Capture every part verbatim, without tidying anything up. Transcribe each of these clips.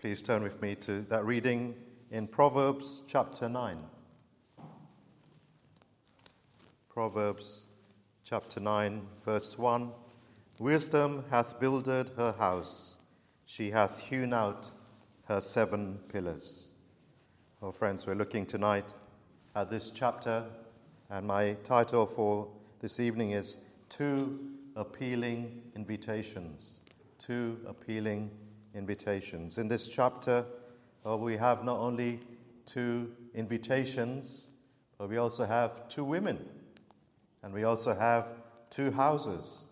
Please turn with me to that reading in Proverbs chapter nine. Proverbs chapter nine, verse one. Wisdom hath builded her house, she hath hewn out her seven pillars. Well, friends, we're looking tonight at this chapter, and my title for this evening is Two Appealing Invitations. Two appealing invitations. In this chapter, uh, we have not only two invitations, but we also have two women, and we also have two houses,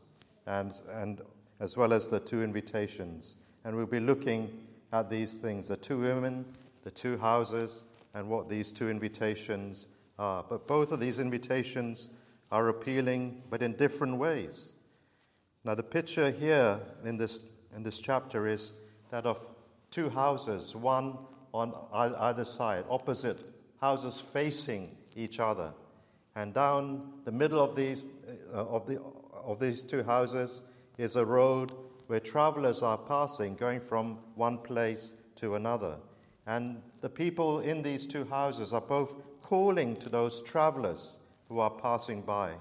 and and as well as the two invitations. And we'll be looking at these things, the two women, the two houses, and what these two invitations are. But both of these invitations are appealing, but in different ways. Now, the picture here in this in this chapter is that of two houses, one on either side, opposite houses facing each other, and down the middle of these uh, of the of these two houses is a road where travelers are passing, going from one place to another. And the people in these two houses are both calling to those travelers who are passing by,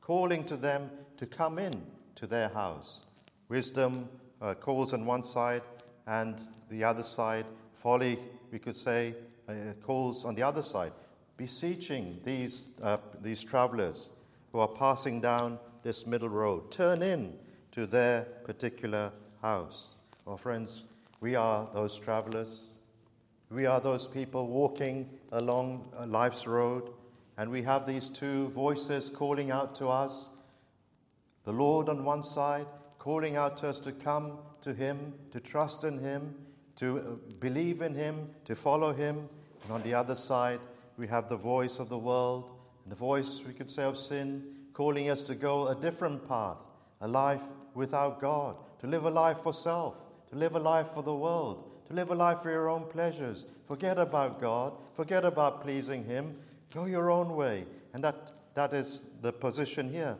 calling to them to come in to their house. Wisdom uh, calls on one side, and the other side, folly, we could say, uh, calls on the other side, beseeching these, uh, these travelers who are passing down this middle road, turn in to their particular house. Well, friends, we are those travelers. We are those people walking along life's road, and we have these two voices calling out to us. The Lord on one side, calling out to us to come to Him, to trust in Him, to believe in Him, to follow Him. And on the other side, we have the voice of the world, and the voice, we could say, of sin, calling us to go a different path, a life without God, to live a life for self, to live a life for the world, to live a life for your own pleasures. Forget about God. Forget about pleasing Him. Go your own way. And that, that is the position here.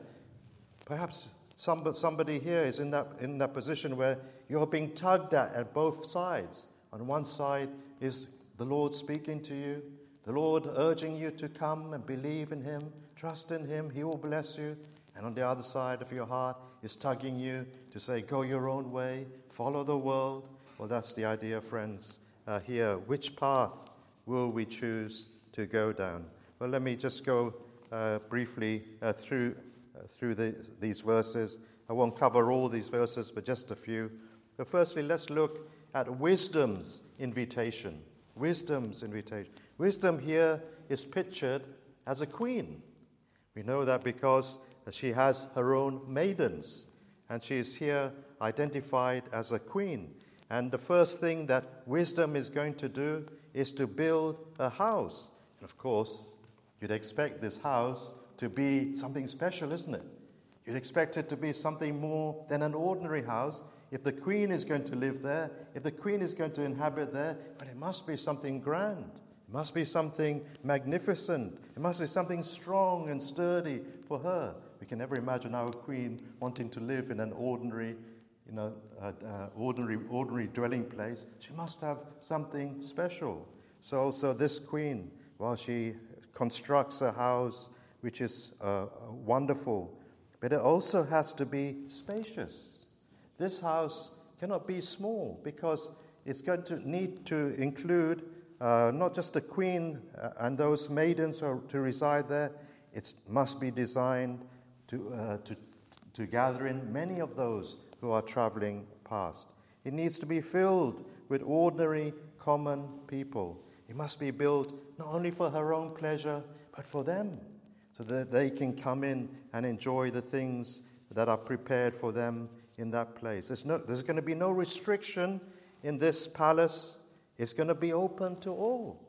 Perhaps some, somebody here is in that, in that position where you're being tugged at at both sides. On one side is the Lord speaking to you, the Lord urging you to come and believe in Him, trust in Him. He will bless you. And on the other side of your heart is tugging you to say, go your own way, follow the world. Well, that's the idea, friends, uh, here. Which path will we choose to go down? Well, let me just go uh, briefly uh, through uh, through the, these verses. I won't cover all these verses, but just a few. But firstly, let's look at wisdom's invitation. Wisdom's invitation. Wisdom here is pictured as a queen. We know that because she has her own maidens, and she is here identified as a queen. And the first thing that wisdom is going to do is to build a house. And of course, you'd expect this house to be something special, isn't it? You'd expect it to be something more than an ordinary house. If the queen is going to live there, if the queen is going to inhabit there, but it must be something grand. It must be something magnificent. It must be something strong and sturdy for her. We can never imagine our queen wanting to live in an ordinary you know, uh, uh, ordinary, ordinary dwelling place. She must have something special. So also this queen, while well, she constructs a house, which is uh, wonderful, but it also has to be spacious. This house cannot be small because it's going to need to include uh, not just the queen and those maidens who are to reside there. It must be designed to, uh, to, to gather in many of those who are traveling past. It needs to be filled with ordinary, common people. It must be built not only for her own pleasure, but for them, so that they can come in and enjoy the things that are prepared for them in that place. There's, no, there's going to be no restriction in this palace. It's going to be open to all.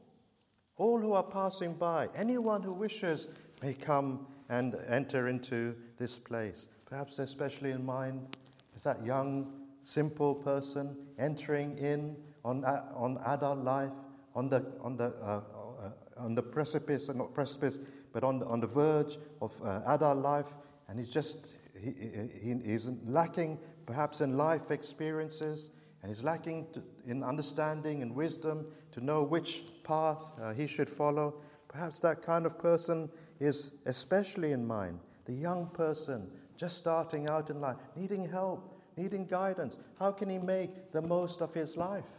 All who are passing by, anyone who wishes may come and enter into this place. Perhaps especially in mind is that young, simple person entering in on uh, on adult life, on the on the uh, uh, on the precipice, not precipice, but on the, on the verge of uh, adult life, and he's just he, he he's lacking perhaps in life experiences. And he's lacking to, in understanding and wisdom to know which path uh, he should follow. Perhaps that kind of person is especially in mind. The young person just starting out in life, needing help, needing guidance. How can he make the most of his life?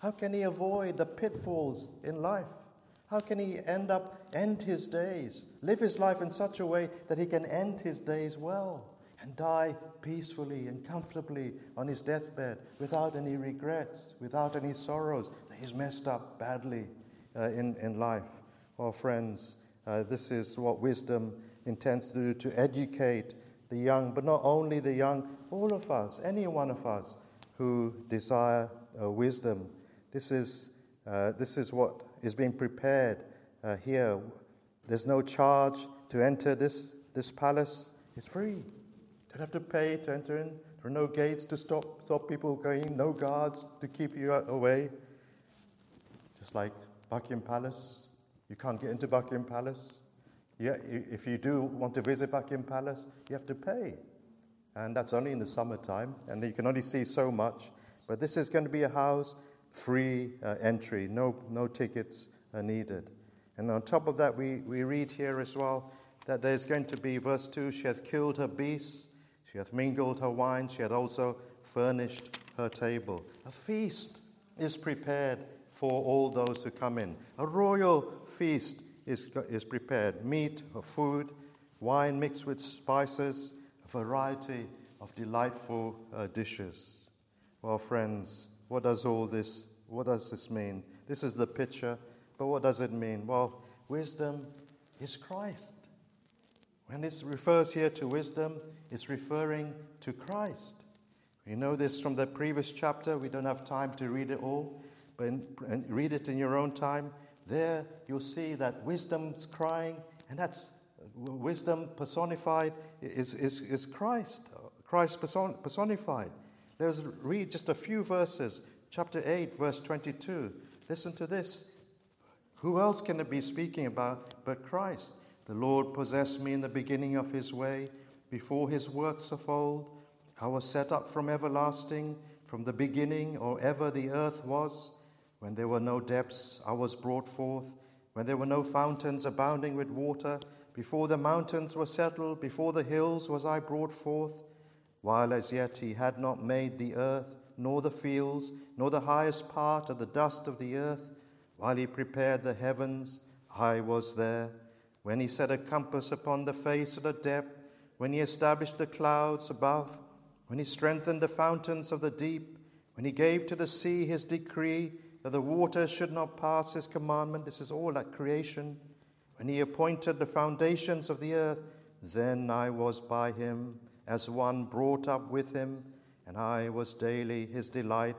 How can he avoid the pitfalls in life? How can he end up, end his days, live his life in such a way that he can end his days well and die peacefully and comfortably on his deathbed without any regrets, without any sorrows that he's messed up badly uh, in, in life? Oh, friends, uh, this is what wisdom intends to do, to educate the young, but not only the young, all of us, any one of us who desire uh, wisdom. This is, uh, this is what is being prepared uh, here. There's no charge to enter this, this palace. It's free. You don't have to pay to enter in. There are no gates to stop, stop people going in, no guards to keep you away. Just like Buckingham Palace. You can't get into Buckingham Palace. Yeah, if you do want to visit Buckingham Palace, you have to pay. And that's only in the summertime, and you can only see so much. But this is going to be a house, free uh, entry, no no tickets are needed. And on top of that, we, we read here as well that there's going to be, verse two, she hath killed her beasts, she hath mingled her wine, she hath also furnished her table. A feast is prepared for all those who come in. A royal feast is, is prepared. Meat or food, wine mixed with spices, a variety of delightful uh, dishes. Well, friends, what does all this, what does this mean? This is the picture, but what does it mean? Well, wisdom is Christ. When it refers here to wisdom, it's referring to Christ. We know this from the previous chapter. We don't have time to read it all, but in, and read it in your own time. There you'll see that wisdom's crying, and that's wisdom personified is, is, is Christ, Christ person, personified. Let's read just a few verses. Chapter eight, verse twenty-two. Listen to this. Who else can it be speaking about but Christ? The Lord possessed me in the beginning of his way, before his works of old. I was set up from everlasting, from the beginning, or ever the earth was. When there were no depths, I was brought forth. When there were no fountains abounding with water, before the mountains were settled, before the hills was I brought forth. While as yet he had not made the earth, nor the fields, nor the highest part of the dust of the earth, while he prepared the heavens, I was there. When he set a compass upon the face of the depth, when he established the clouds above, when he strengthened the fountains of the deep, when he gave to the sea his decree that the waters should not pass his commandment, this is all at creation, when he appointed the foundations of the earth, then I was by him, as one brought up with him, and I was daily his delight,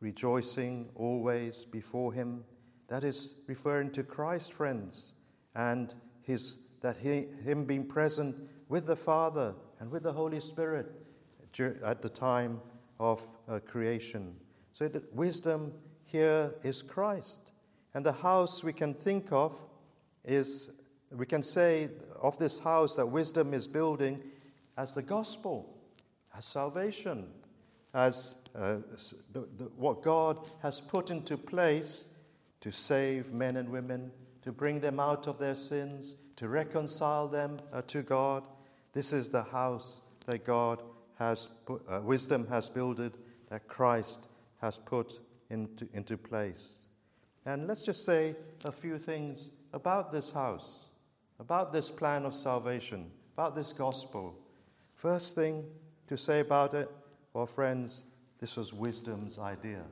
rejoicing always before him. That is referring to Christ, friends, and his that he, him being present with the Father and with the Holy Spirit at the time of uh, creation. So that wisdom here is Christ. And the house we can think of is, we can say of this house that wisdom is building, as the gospel, as salvation, as uh, the, the, what God has put into place to save men and women, to bring them out of their sins, to reconcile them uh, to God. This is the house that God has put, uh, wisdom has builded, that Christ has put into, into place. And let's just say a few things about this house, about this plan of salvation, about this gospel. First thing to say about it, well, friends, this was wisdom's idea.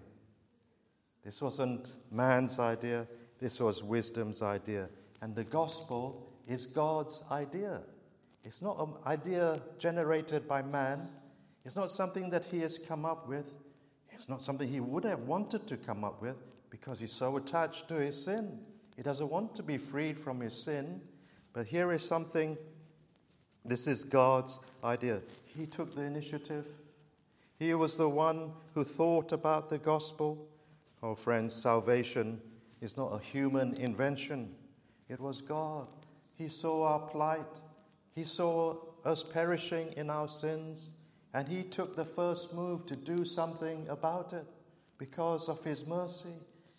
This wasn't man's idea. This was wisdom's idea. And the gospel is God's idea. It's not an idea generated by man. It's not something that he has come up with. It's not something he would have wanted to come up with because he's so attached to his sin. He doesn't want to be freed from his sin. But here is something. This is God's idea. He took the initiative. He was the one who thought about the gospel. Oh, friends, salvation is not a human invention. It was God. He saw our plight. He saw us perishing in our sins. And he took the first move to do something about it because of his mercy,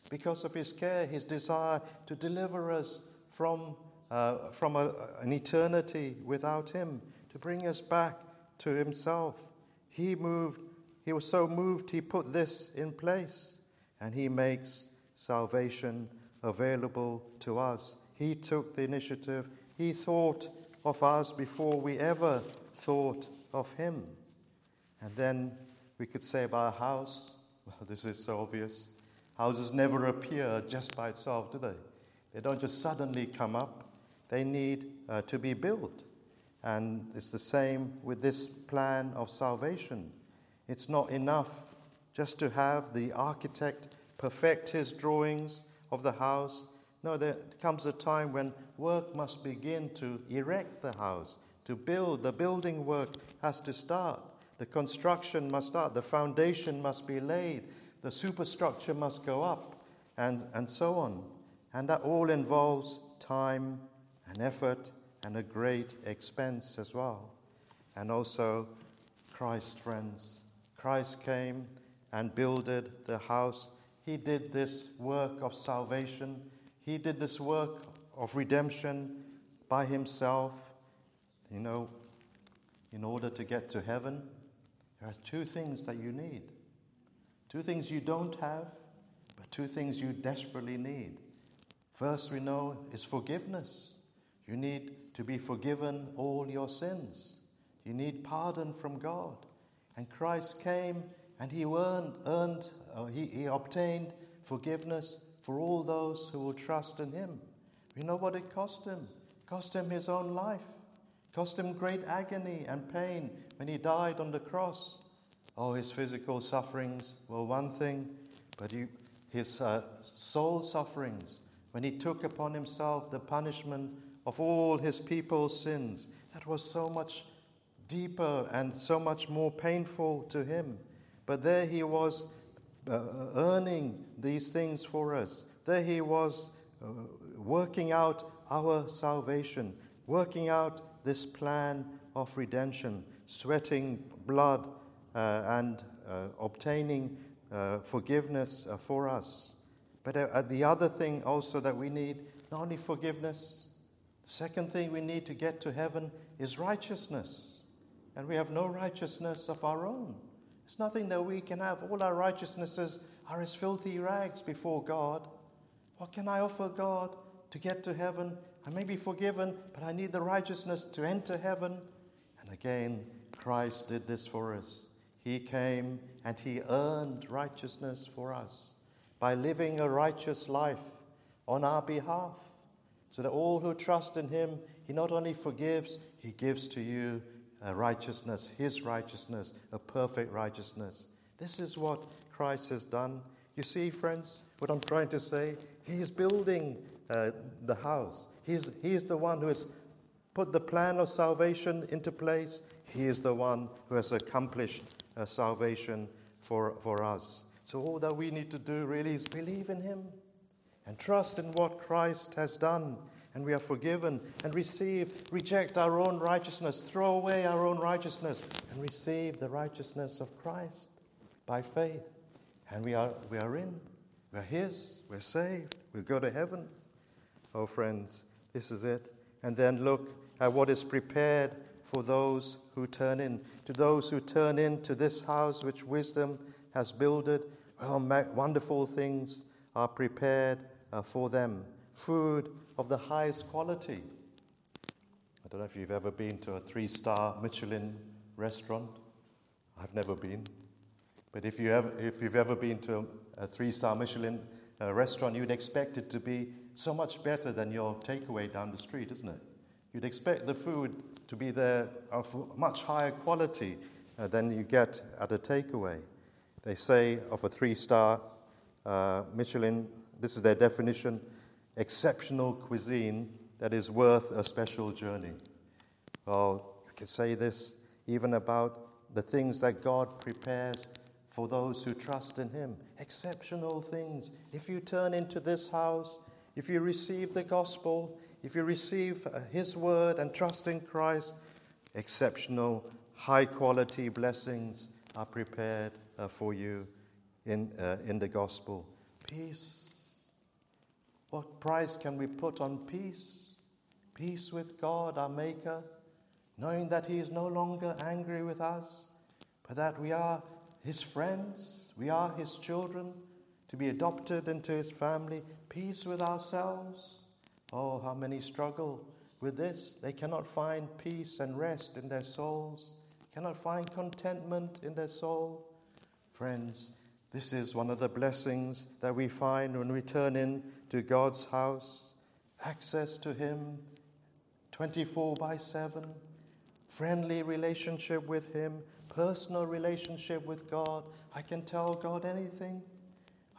because of his care, his desire to deliver us from uh, from a, an eternity without him, to bring us back to himself. He moved, he was so moved, he put this in place, and he makes salvation available to us. He took the initiative. He thought of us before we ever thought of him. And then we could say about a house, well, this is so obvious. Houses never appear just by itself, do they? They don't just suddenly come up. They need uh, to be built. And it's the same with this plan of salvation. It's not enough just to have the architect perfect his drawings of the house. No, there comes a time when work must begin to erect the house, to build. The building work has to start. The construction must start. The foundation must be laid. The superstructure must go up, and, and so on. And that all involves time and effort and a great expense as well. And also Christ, friends. Christ came and builded the house. He did this work of salvation. He did this work of redemption by himself. You know, in order to get to heaven, there are two things that you need. Two things you don't have, but two things you desperately need. First, we know, is forgiveness. You need to be forgiven all your sins. You need pardon from God. And Christ came and he earned, earned uh, he, he obtained forgiveness for all those who will trust in him. We know what it cost him. It cost him his own life. It cost him great agony and pain when he died on the cross. Oh, his physical sufferings were one thing, but he, his uh, soul sufferings, when he took upon himself the punishment of all his people's sins, that was so much deeper and so much more painful to him. But there he was Uh, earning these things for us. There he was uh, working out our salvation, working out this plan of redemption, sweating blood uh, and uh, obtaining uh, forgiveness uh, for us. But uh, the other thing also that we need, not only forgiveness, the second thing we need to get to heaven is righteousness. And we have no righteousness of our own. It's nothing that we can have. All our righteousnesses are as filthy rags before God. What can I offer God to get to heaven? I may be forgiven, but I need the righteousness to enter heaven. And again, Christ did this for us. He came and he earned righteousness for us by living a righteous life on our behalf, so that all who trust in him, he not only forgives, he gives to you A righteousness, his righteousness, a perfect righteousness. This is what Christ has done. You see, friends, what I'm trying to say, he's building uh, the house. He's, he's the one who has put the plan of salvation into place. He is the one who has accomplished uh, salvation for, for us. So all that we need to do really is believe in him and trust in what Christ has done. And we are forgiven and receive, reject our own righteousness, throw away our own righteousness, and receive the righteousness of Christ by faith. And we are we are in, we're his, we're saved, we'll go to heaven. Oh, friends, this is it. And then look at what is prepared for those who turn in. To those who turn in to this house which wisdom has builded, well, wonderful things are prepared uh, for them. Food of the highest quality. I don't know if you've ever been to a three-star Michelin restaurant. I've never been. But if, you ever, if you've ever been to a three-star Michelin uh, restaurant, you'd expect it to be so much better than your takeaway down the street, isn't it? You'd expect the food to be there of much higher quality uh, than you get at a takeaway. They say of a three-star uh, Michelin, this is their definition, exceptional cuisine that is worth a special journey. Well, you could say this even about the things that God prepares for those who trust in him. Exceptional things. If you turn into this house, if you receive the gospel, if you receive his word and trust in Christ, exceptional, high-quality blessings are prepared uh, for you in, uh, in the gospel. Peace. What price can we put on peace? Peace with God, our Maker, knowing that He is no longer angry with us, but that we are His friends, we are His children, to be adopted into His family. Peace with ourselves. Oh, how many struggle with this. They cannot find peace and rest in their souls, cannot find contentment in their soul. Friends, this is one of the blessings that we find when we turn in to God's house. Access to Him twenty-four by seven, friendly relationship with Him, personal relationship with God. I can tell God anything.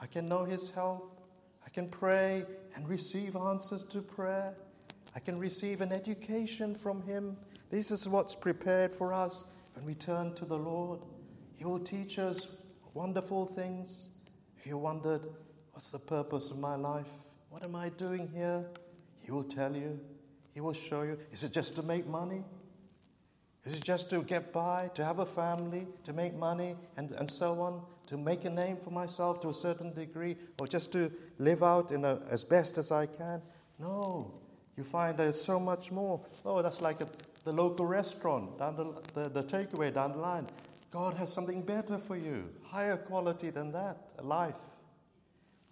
I can know His help. I can pray and receive answers to prayer. I can receive an education from Him. This is what's prepared for us when we turn to the Lord. He will teach us wonderful things. If you wondered, what's the purpose of my life? What am I doing here? He will tell you. He will show you. Is it just to make money? Is it just to get by, to have a family, to make money, and, and so on, to make a name for myself to a certain degree, or just to live out in a, as best as I can? No. You find there's so much more. Oh, that's like a, the local restaurant, down the, the, the takeaway down the line. God has something better for you, higher quality than that, a life.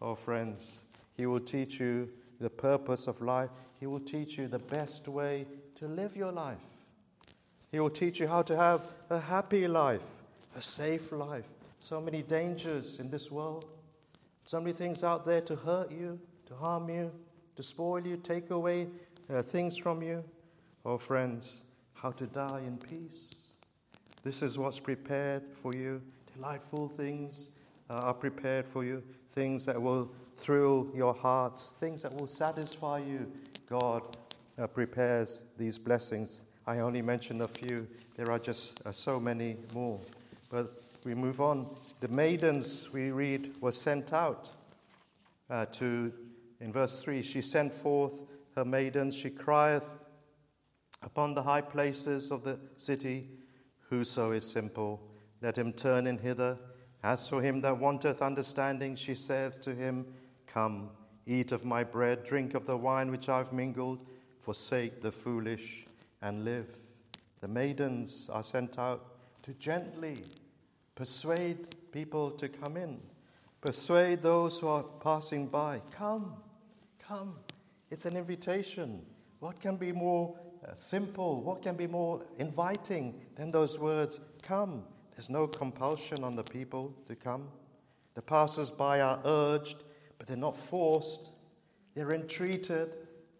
Oh, friends, He will teach you the purpose of life. He will teach you the best way to live your life. He will teach you how to have a happy life, a safe life. So many dangers in this world. So many things out there to hurt you, to harm you, to spoil you, take away uh, things from you. Oh, friends, how to die in peace. This is what's prepared for you. Delightful things uh, are prepared for you. Things that will thrill your hearts. Things that will satisfy you. God uh, prepares these blessings. I only mentioned a few. There are just uh, so many more. But we move on. The maidens, we read, were sent out uh, to, in verse three, she sent forth her maidens. She crieth upon the high places of the city, whoso is simple, let him turn in hither. As for him that wanteth understanding, she saith to him, come, eat of my bread, drink of the wine which I have mingled, forsake the foolish and live. The maidens are sent out to gently persuade people to come in, persuade those who are passing by. Come, come. It's an invitation. What can be more Uh, simple, what can be more inviting than those words, come? There's no compulsion on the people to come. The passers-by are urged, but they're not forced. They're entreated.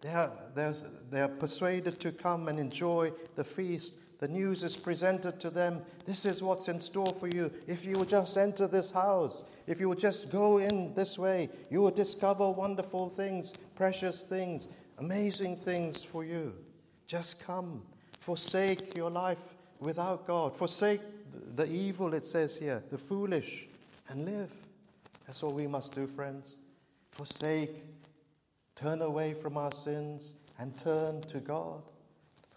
They are, they're, they're persuaded to come and enjoy the feast. The news is presented to them. This is what's in store for you. If you will just enter this house, if you will just go in this way, you will discover wonderful things, precious things, amazing things for you. Just come. Forsake your life without God. Forsake the evil, it says here, the foolish, and live. That's what we must do, friends. Forsake, turn away from our sins and turn to God.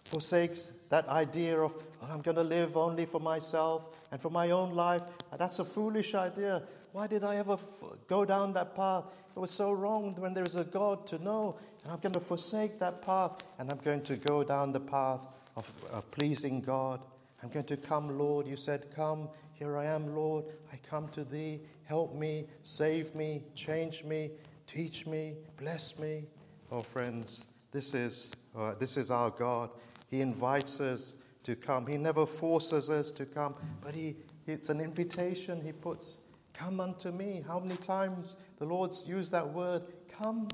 Forsake that idea of, oh, I'm going to live only for myself and for my own life. That's a foolish idea. Why did I ever f- go down that path? It was so wrong when there is a God to know. And I'm going to forsake that path, and I'm going to go down the path of uh, pleasing God. I'm going to come, Lord. You said, come. Here I am, Lord. I come to Thee. Help me, save me, change me, teach me, bless me. Oh, friends, this is uh, this is our God. He invites us to come. He never forces us to come, but he it's an invitation He puts. Come unto me. How many times the Lord's used that word, come.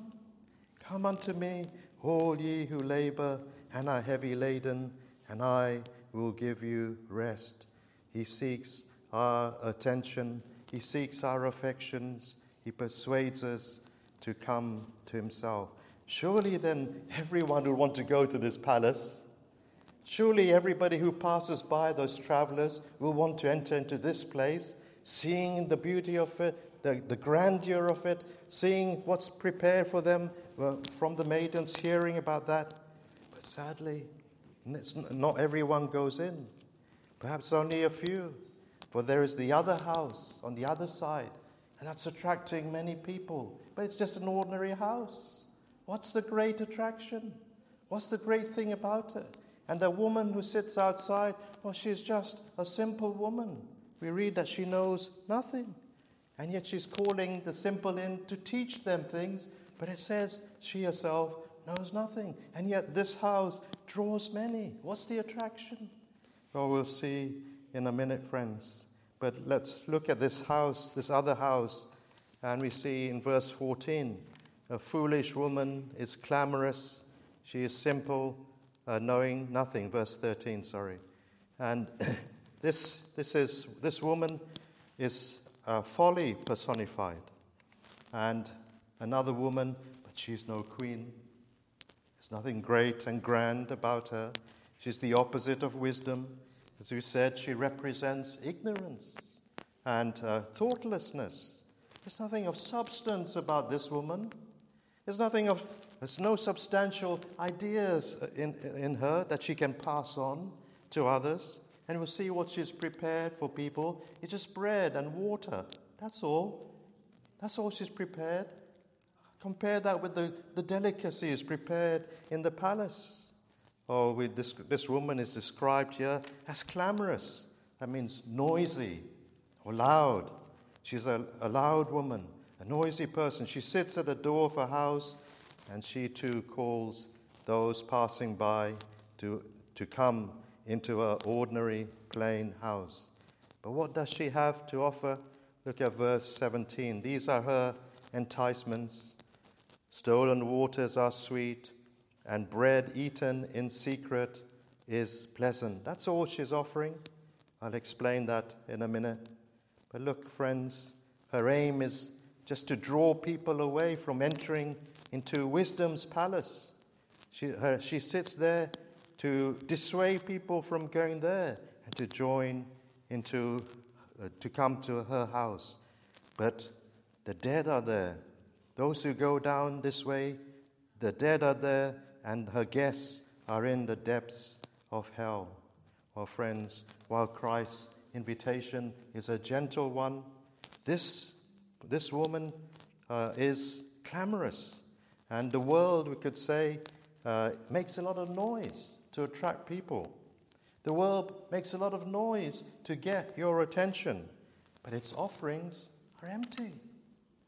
Come unto me, all ye who labor and are heavy laden, and I will give you rest. He seeks our attention. He seeks our affections. He persuades us to come to Himself. Surely then everyone would want to go to this palace. Surely everybody who passes by, those travelers, will want to enter into this place, seeing the beauty of it, the, the grandeur of it, seeing what's prepared for them. Well, from the maidens, hearing about that. But sadly, it's not everyone goes in. Perhaps only a few, for there is the other house on the other side, and that's attracting many people. But it's just an ordinary house. What's the great attraction? What's the great thing about it? And the woman who sits outside, well, she's just a simple woman. We read that she knows nothing. And yet she's calling the simple in to teach them things, but it says she herself knows nothing. And yet this house draws many. What's the attraction? Well, we'll see in a minute, friends. But let's look at this house, this other house, and we see in verse fourteen, a foolish woman is clamorous, she is simple, uh, knowing nothing. Verse thirteen, sorry. And this this is this woman is Uh, folly personified, and another woman, but she's no queen. There's nothing great and grand about her. She's the opposite of wisdom. As we said, she represents ignorance and uh, thoughtlessness. There's nothing of substance about this woman. There's nothing of there's no substantial ideas in in her that she can pass on to others. And we'll see what she's prepared for people. It's just bread and water. That's all. That's all she's prepared. Compare that with the, the delicacies prepared in the palace. Oh, we, this, this woman is described here as clamorous. That means noisy or loud. She's a, a loud woman, a noisy person. She sits at the door of her house, and she too calls those passing by to, to come into her ordinary, plain house. But what does she have to offer? Look at verse seventeen. These are her enticements. Stolen waters are sweet, and bread eaten in secret is pleasant. That's all she's offering. I'll explain that in a minute. But look, friends, her aim is just to draw people away from entering into wisdom's palace. She, her, she sits there to dissuade people from going there and to join into, uh, to come to her house. But the dead are there. Those who go down this way, the dead are there, and her guests are in the depths of hell. Well, friends, while Christ's invitation is a gentle one, this, this woman uh, is clamorous. And the world, we could say, uh, makes a lot of noise to attract people. The world makes a lot of noise to get your attention, but its offerings are empty.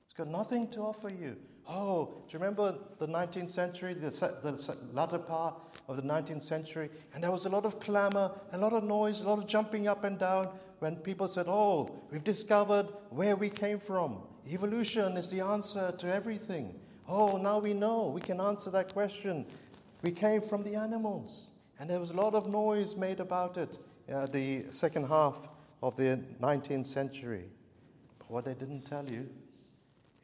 It's got nothing to offer you. Oh, do you remember the nineteenth century, the, the latter part of the nineteenth century, and there was a lot of clamor, a lot of noise, a lot of jumping up and down when people said, oh, we've discovered where we came from. Evolution is the answer to everything. Oh, now we know. We can answer that question. We came from the animals. And there was a lot of noise made about it uh, the second half of the nineteenth century. But what they didn't tell you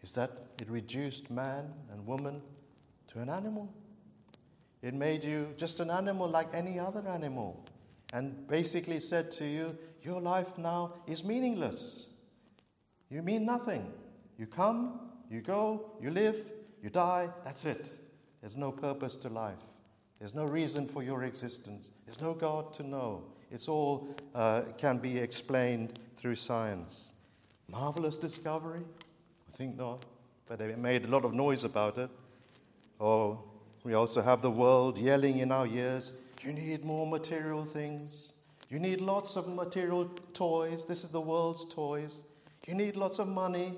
is that it reduced man and woman to an animal. It made you just an animal like any other animal, and basically said to you, your life now is meaningless. You mean nothing. You come, you go, you live, you die, that's it. There's no purpose to life. There's no reason for your existence. There's no God to know. It's all uh, can be explained through science. Marvelous discovery? I think not. But they made a lot of noise about it. Or we also have the world yelling in our ears, you need more material things. You need lots of material toys. This is the world's toys. You need lots of money.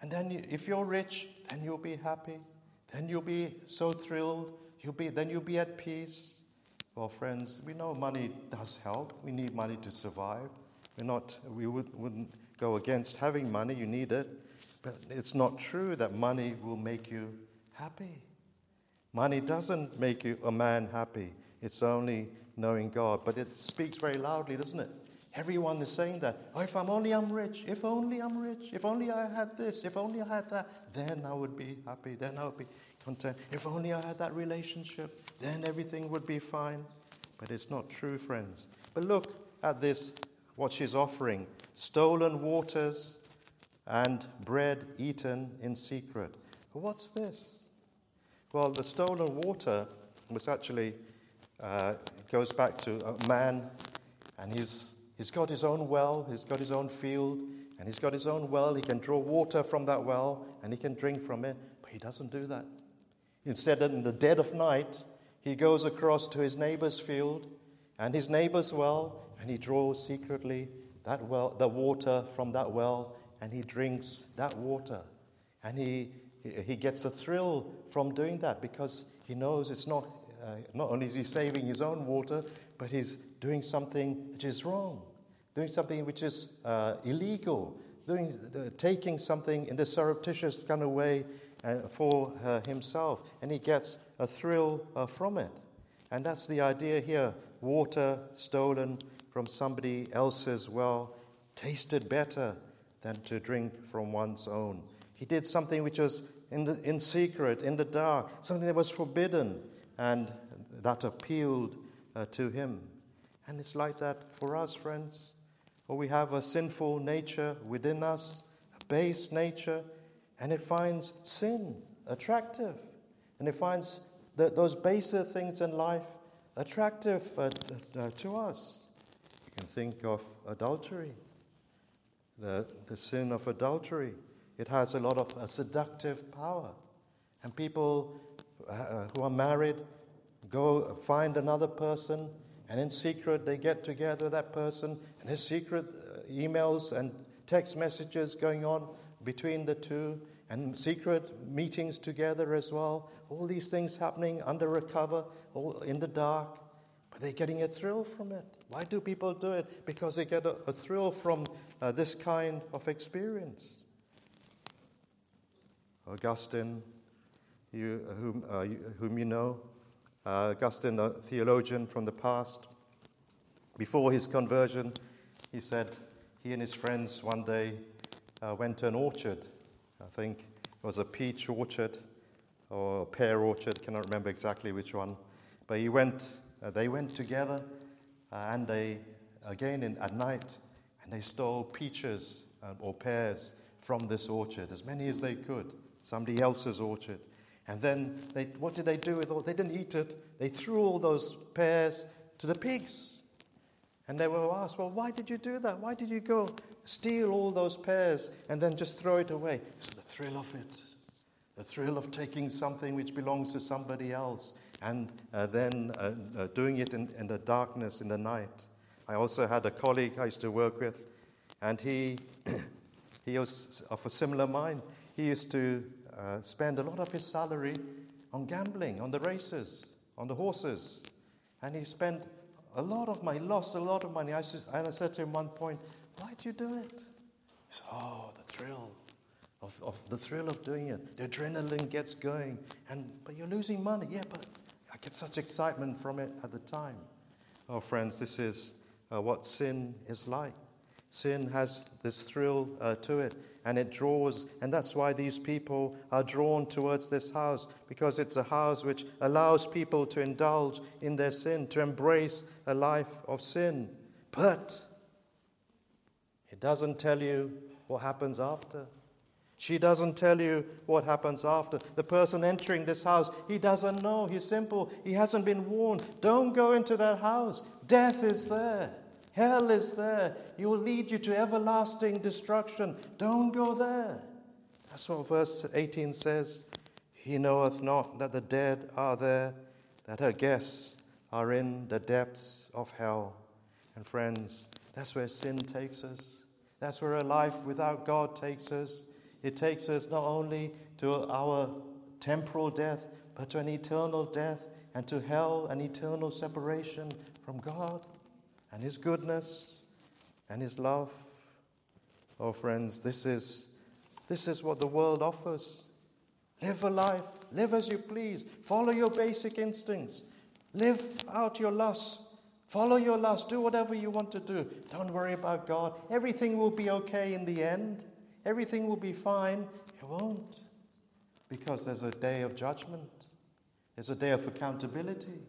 And then you, if you're rich, then you'll be happy. Then you'll be so thrilled. You'll be, then you'll be at peace. Well, friends, we know money does help. We need money to survive. We're not, we would, wouldn't go against having money. You need it. But it's not true that money will make you happy. Money doesn't make you a man happy. It's only knowing God. But it speaks very loudly, doesn't it? Everyone is saying that. Oh, if I'm only I'm rich, if only I'm rich, if only I had this, if only I had that, then I would be happy, then I would be content. If only I had that relationship, then everything would be fine. But it's not true, friends. But look at this, what she's offering. Stolen waters and bread eaten in secret. What's this? Well, the stolen water was actually, uh, goes back to a man and he's he's got his own well, he's got his own field, and he's got his own well. He can draw water from that well, and he can drink from it, but he doesn't do that. Instead, in the dead of night, he goes across to his neighbor's field and his neighbor's well, and he draws secretly that well, the water from that well, and he drinks that water. And he he gets a thrill from doing that, because he knows it's not, uh, not only is he saving his own water, but he's doing something which is wrong, doing something which is uh, illegal, doing uh, taking something in this surreptitious kind of way uh, for uh, himself, and he gets a thrill uh, from it. And that's the idea here: water stolen from somebody else's well tasted better than to drink from one's own. He did something which was in the, in secret, in the dark, something that was forbidden, and that appealed uh, to him. And it's like that for us, friends. Or we have a sinful nature within us, a base nature, and it finds sin attractive. And it finds the, those baser things in life attractive uh, uh, to us. You can think of adultery, the, the sin of adultery. It has a lot of uh, seductive power. And people uh, who are married go find another person, and in secret they get together with that person, and in secret uh, emails and text messages going on between the two, and secret meetings together as well. All these things happening under a cover, all in the dark. But they're getting a thrill from it. Why do people do it? Because they get a, a thrill from uh, this kind of experience. Augustine, you, whom, uh, you, whom you know, uh, Augustine, a theologian from the past, before his conversion, he said he and his friends one day uh, went to an orchard. I think it was a peach orchard or a pear orchard, cannot remember exactly which one. But he went, uh, they went together, uh, and they, again in, at night, and they stole peaches uh, or pears from this orchard, as many as they could. Somebody else's orchard. And then, they, what did they do with all? They didn't eat it. They threw all those pears to the pigs. And they were asked, well, why did you do that? Why did you go steal all those pears and then just throw it away? It's the thrill of it. The thrill of taking something which belongs to somebody else and uh, then uh, uh, doing it in, in the darkness, in the night. I also had a colleague I used to work with, and he, he was of a similar mind. He used to uh, spend a lot of his salary on gambling, on the races, on the horses. And he spent a lot of money, lost a lot of money. I, and I said to him one point, why do you do it? He said, oh, the thrill of, of the thrill of doing it. The adrenaline gets going, and but you're losing money. Yeah, but I get such excitement from it at the time. Oh, friends, this is uh, what sin is like. Sin has this thrill uh, to it, and it draws, and that's why these people are drawn towards this house, because it's a house which allows people to indulge in their sin, to embrace a life of sin. But it doesn't tell you what happens after. She doesn't tell you what happens after. The person entering this house, he doesn't know. He's simple. He hasn't been warned. Don't go into that house. Death is there. Hell is there. It will lead you to everlasting destruction. Don't go there. That's what verse eighteen says. He knoweth not that the dead are there, that her guests are in the depths of hell. And friends, that's where sin takes us. That's where a life without God takes us. It takes us not only to our temporal death, but to an eternal death, and to hell, an eternal separation from God and his goodness and his love. Oh, friends, this is this is what the world offers. Live a life. Live as you please. Follow your basic instincts. Live out your lusts. Follow your lusts. Do whatever you want to do. Don't worry about God. Everything will be okay in the end. Everything will be fine. It won't. Because there's a day of judgment. There's a day of accountability.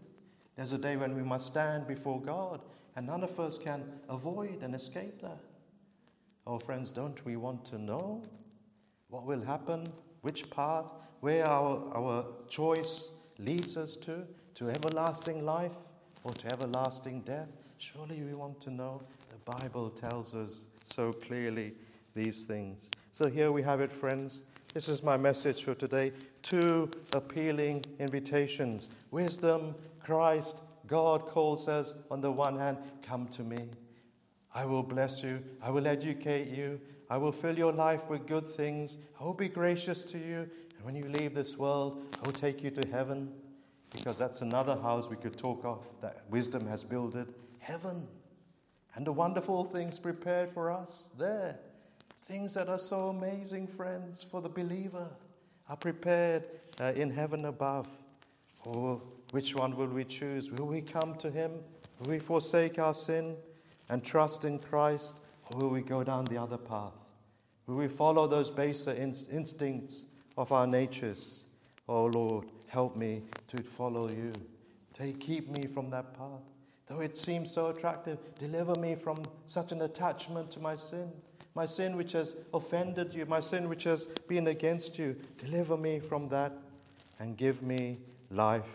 There's a day when we must stand before God, and none of us can avoid and escape that. Oh, friends, don't we want to know what will happen, which path, where our, our choice leads us to, to everlasting life or to everlasting death? Surely we want to know. The Bible tells us so clearly these things. So here we have it, friends. This is my message for today. Two appealing invitations. Wisdom, Christ, God calls us on the one hand, come to me. I will bless you. I will educate you. I will fill your life with good things. I will be gracious to you. And when you leave this world, I will take you to heaven. Because that's another house we could talk of that wisdom has builded. Heaven. And the wonderful things prepared for us there. Things that are so amazing, friends, for the believer are prepared uh, in heaven above. Oh, which one will we choose? Will we come to him? Will we forsake our sin and trust in Christ? Or will we go down the other path? Will we follow those baser inst- instincts of our natures? Oh, Lord, help me to follow you. Take, keep me from that path. Though it seems so attractive, deliver me from such an attachment to my sin. My sin which has offended you, my sin which has been against you, deliver me from that and give me life.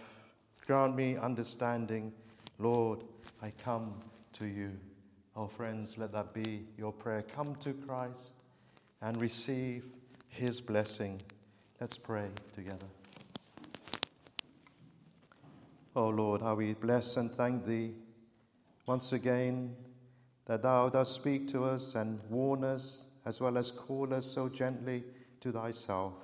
Grant me understanding. Lord, I come to you. Oh, friends, let that be your prayer. Come to Christ and receive his blessing. Let's pray together. Oh, Lord, how we bless and thank thee once again, that thou dost speak to us and warn us, as well as call us so gently to thyself.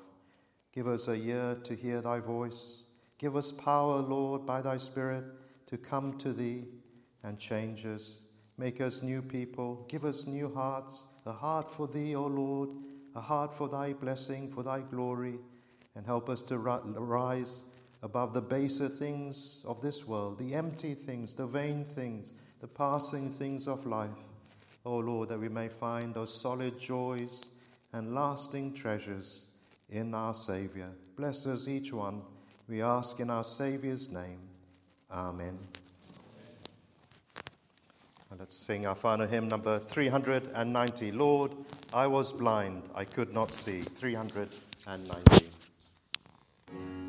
Give us a ear to hear thy voice. Give us power, Lord, by thy Spirit, to come to thee and change us. Make us new people. Give us new hearts, a heart for thee, O Lord, a heart for thy blessing, for thy glory, and help us to rise above the baser things of this world, the empty things, the vain things, the passing things of life. O Lord, that we may find those solid joys and lasting treasures in our Saviour. Bless us each one, we ask in our Saviour's name. Amen. Well, let's sing our final hymn, number three hundred ninety. Lord, I was blind, I could not see. three hundred ninety.